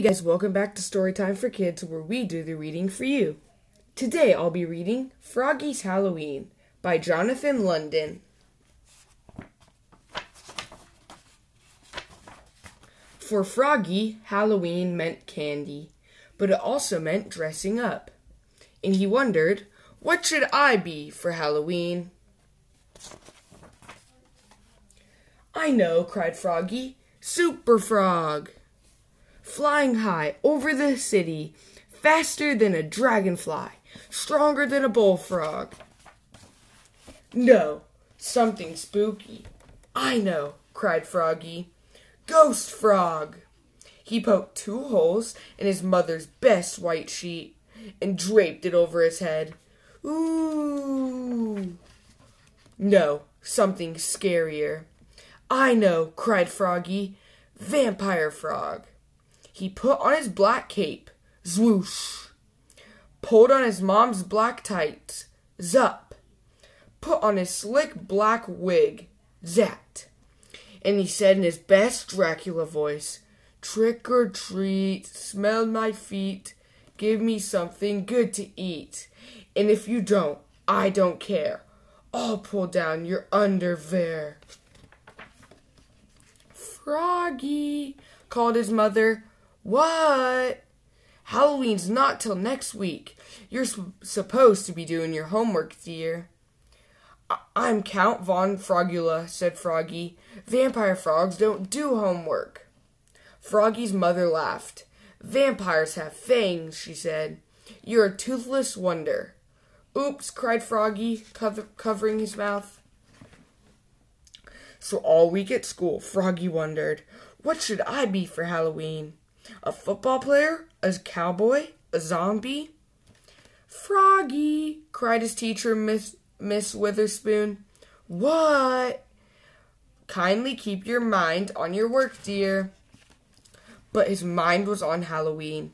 Hey guys, welcome back to Storytime for Kids, where we do the reading for you. Today I'll be reading Froggy's Halloween by Jonathan London. For Froggy, Halloween meant candy, but it also meant dressing up. And he wondered, what should I be for Halloween? I know, cried Froggy, Super Frog! Flying high over the city, faster than a dragonfly, stronger than a bullfrog. No, something spooky. I know, cried Froggy. Ghost Frog! He poked two holes in his mother's best white sheet and draped it over his head. Ooh! No, something scarier. I know, cried Froggy. Vampire Frog! He put on his black cape, zwoosh, pulled on his mom's black tights, zup, put on his slick black wig, zat, and he said in his best Dracula voice, trick or treat, smell my feet, give me something good to eat, and if you don't, I don't care, I'll pull down your underwear. Froggy, called his mother. What? Halloween's not till next week. You're supposed to be doing your homework, dear. I'm Count Von Frogula, said Froggy. Vampire frogs don't do homework. Froggy's mother laughed. Vampires have fangs, she said. You're a toothless wonder. Oops, cried Froggy, covering his mouth. So all week at school, Froggy wondered, what should I be for Halloween? A football player? A cowboy? A zombie? Froggy, cried his teacher, Miss Witherspoon. What? Kindly keep your mind on your work, dear. But his mind was on Halloween.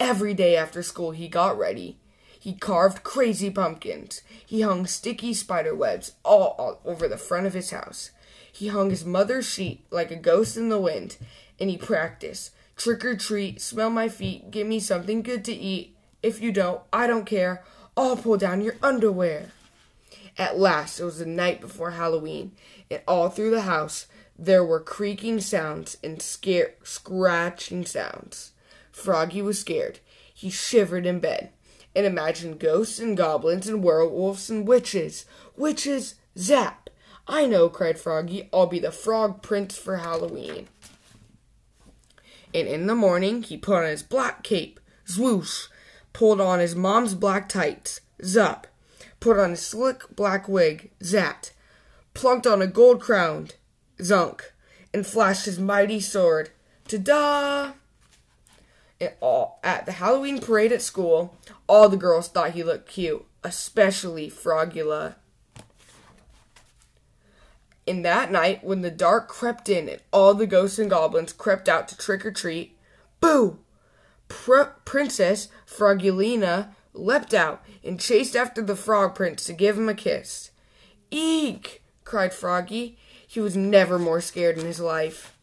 Every day after school, he got ready. He carved crazy pumpkins. He hung sticky spider webs all over the front of his house. He hung his mother's sheet like a ghost in the wind, and he practiced. Trick or treat, smell my feet, give me something good to eat. If you don't, I don't care. I'll pull down your underwear. At last, it was the night before Halloween, and all through the house there were creaking sounds and scratching sounds. Froggy was scared. He shivered in bed and imagined ghosts and goblins and werewolves and witches. Witches, zap! I know, cried Froggy. I'll be the Frog Prince for Halloween. And in the morning, he put on his black cape, zwoosh, pulled on his mom's black tights, zup, put on his slick black wig, zat, plunked on a gold crown, zunk, and flashed his mighty sword, ta-da! At the Halloween parade at school, all the girls thought he looked cute, especially Frogula. And that night, when the dark crept in and all the ghosts and goblins crept out to trick-or-treat, boo! Princess Frogilina leapt out and chased after the Frog Prince to give him a kiss. Eek! Cried Froggy. He was never more scared in his life.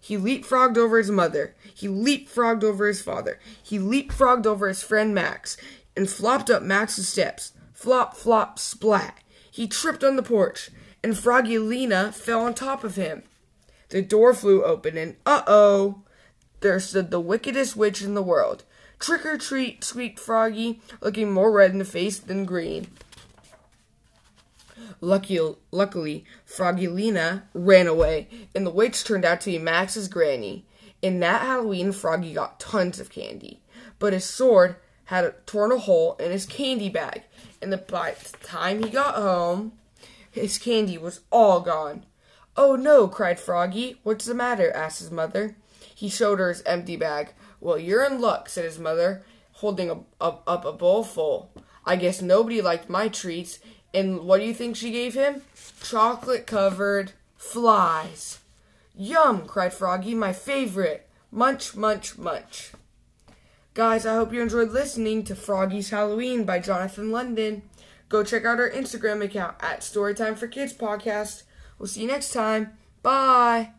He leapfrogged over his mother. He leapfrogged over his father. He leapfrogged over his friend Max and flopped up Max's steps. Flop, flop, splat. He tripped on the porch, and Frogilina fell on top of him. The door flew open, and uh-oh, there stood the wickedest witch in the world. Trick or treat, squeaked Froggy, looking more red in the face than green. Luckily, Frogilina ran away, and the witch turned out to be Max's granny. In that Halloween, Froggy got tons of candy, but his sword had torn a hole in his candy bag, and by the time he got home, his candy was all gone. Oh no, cried Froggy. What's the matter? Asked his mother. He showed her his empty bag. Well, you're in luck, said his mother, holding up a bowl full. I guess nobody liked my treats. And what do you think she gave him? Chocolate-covered flies. Yum, cried Froggy. My favorite. Munch, munch, munch. Guys, I hope you enjoyed listening to Froggy's Halloween by Jonathan London. Go check out our Instagram account at Storytime for Kids Podcast. We'll see you next time. Bye.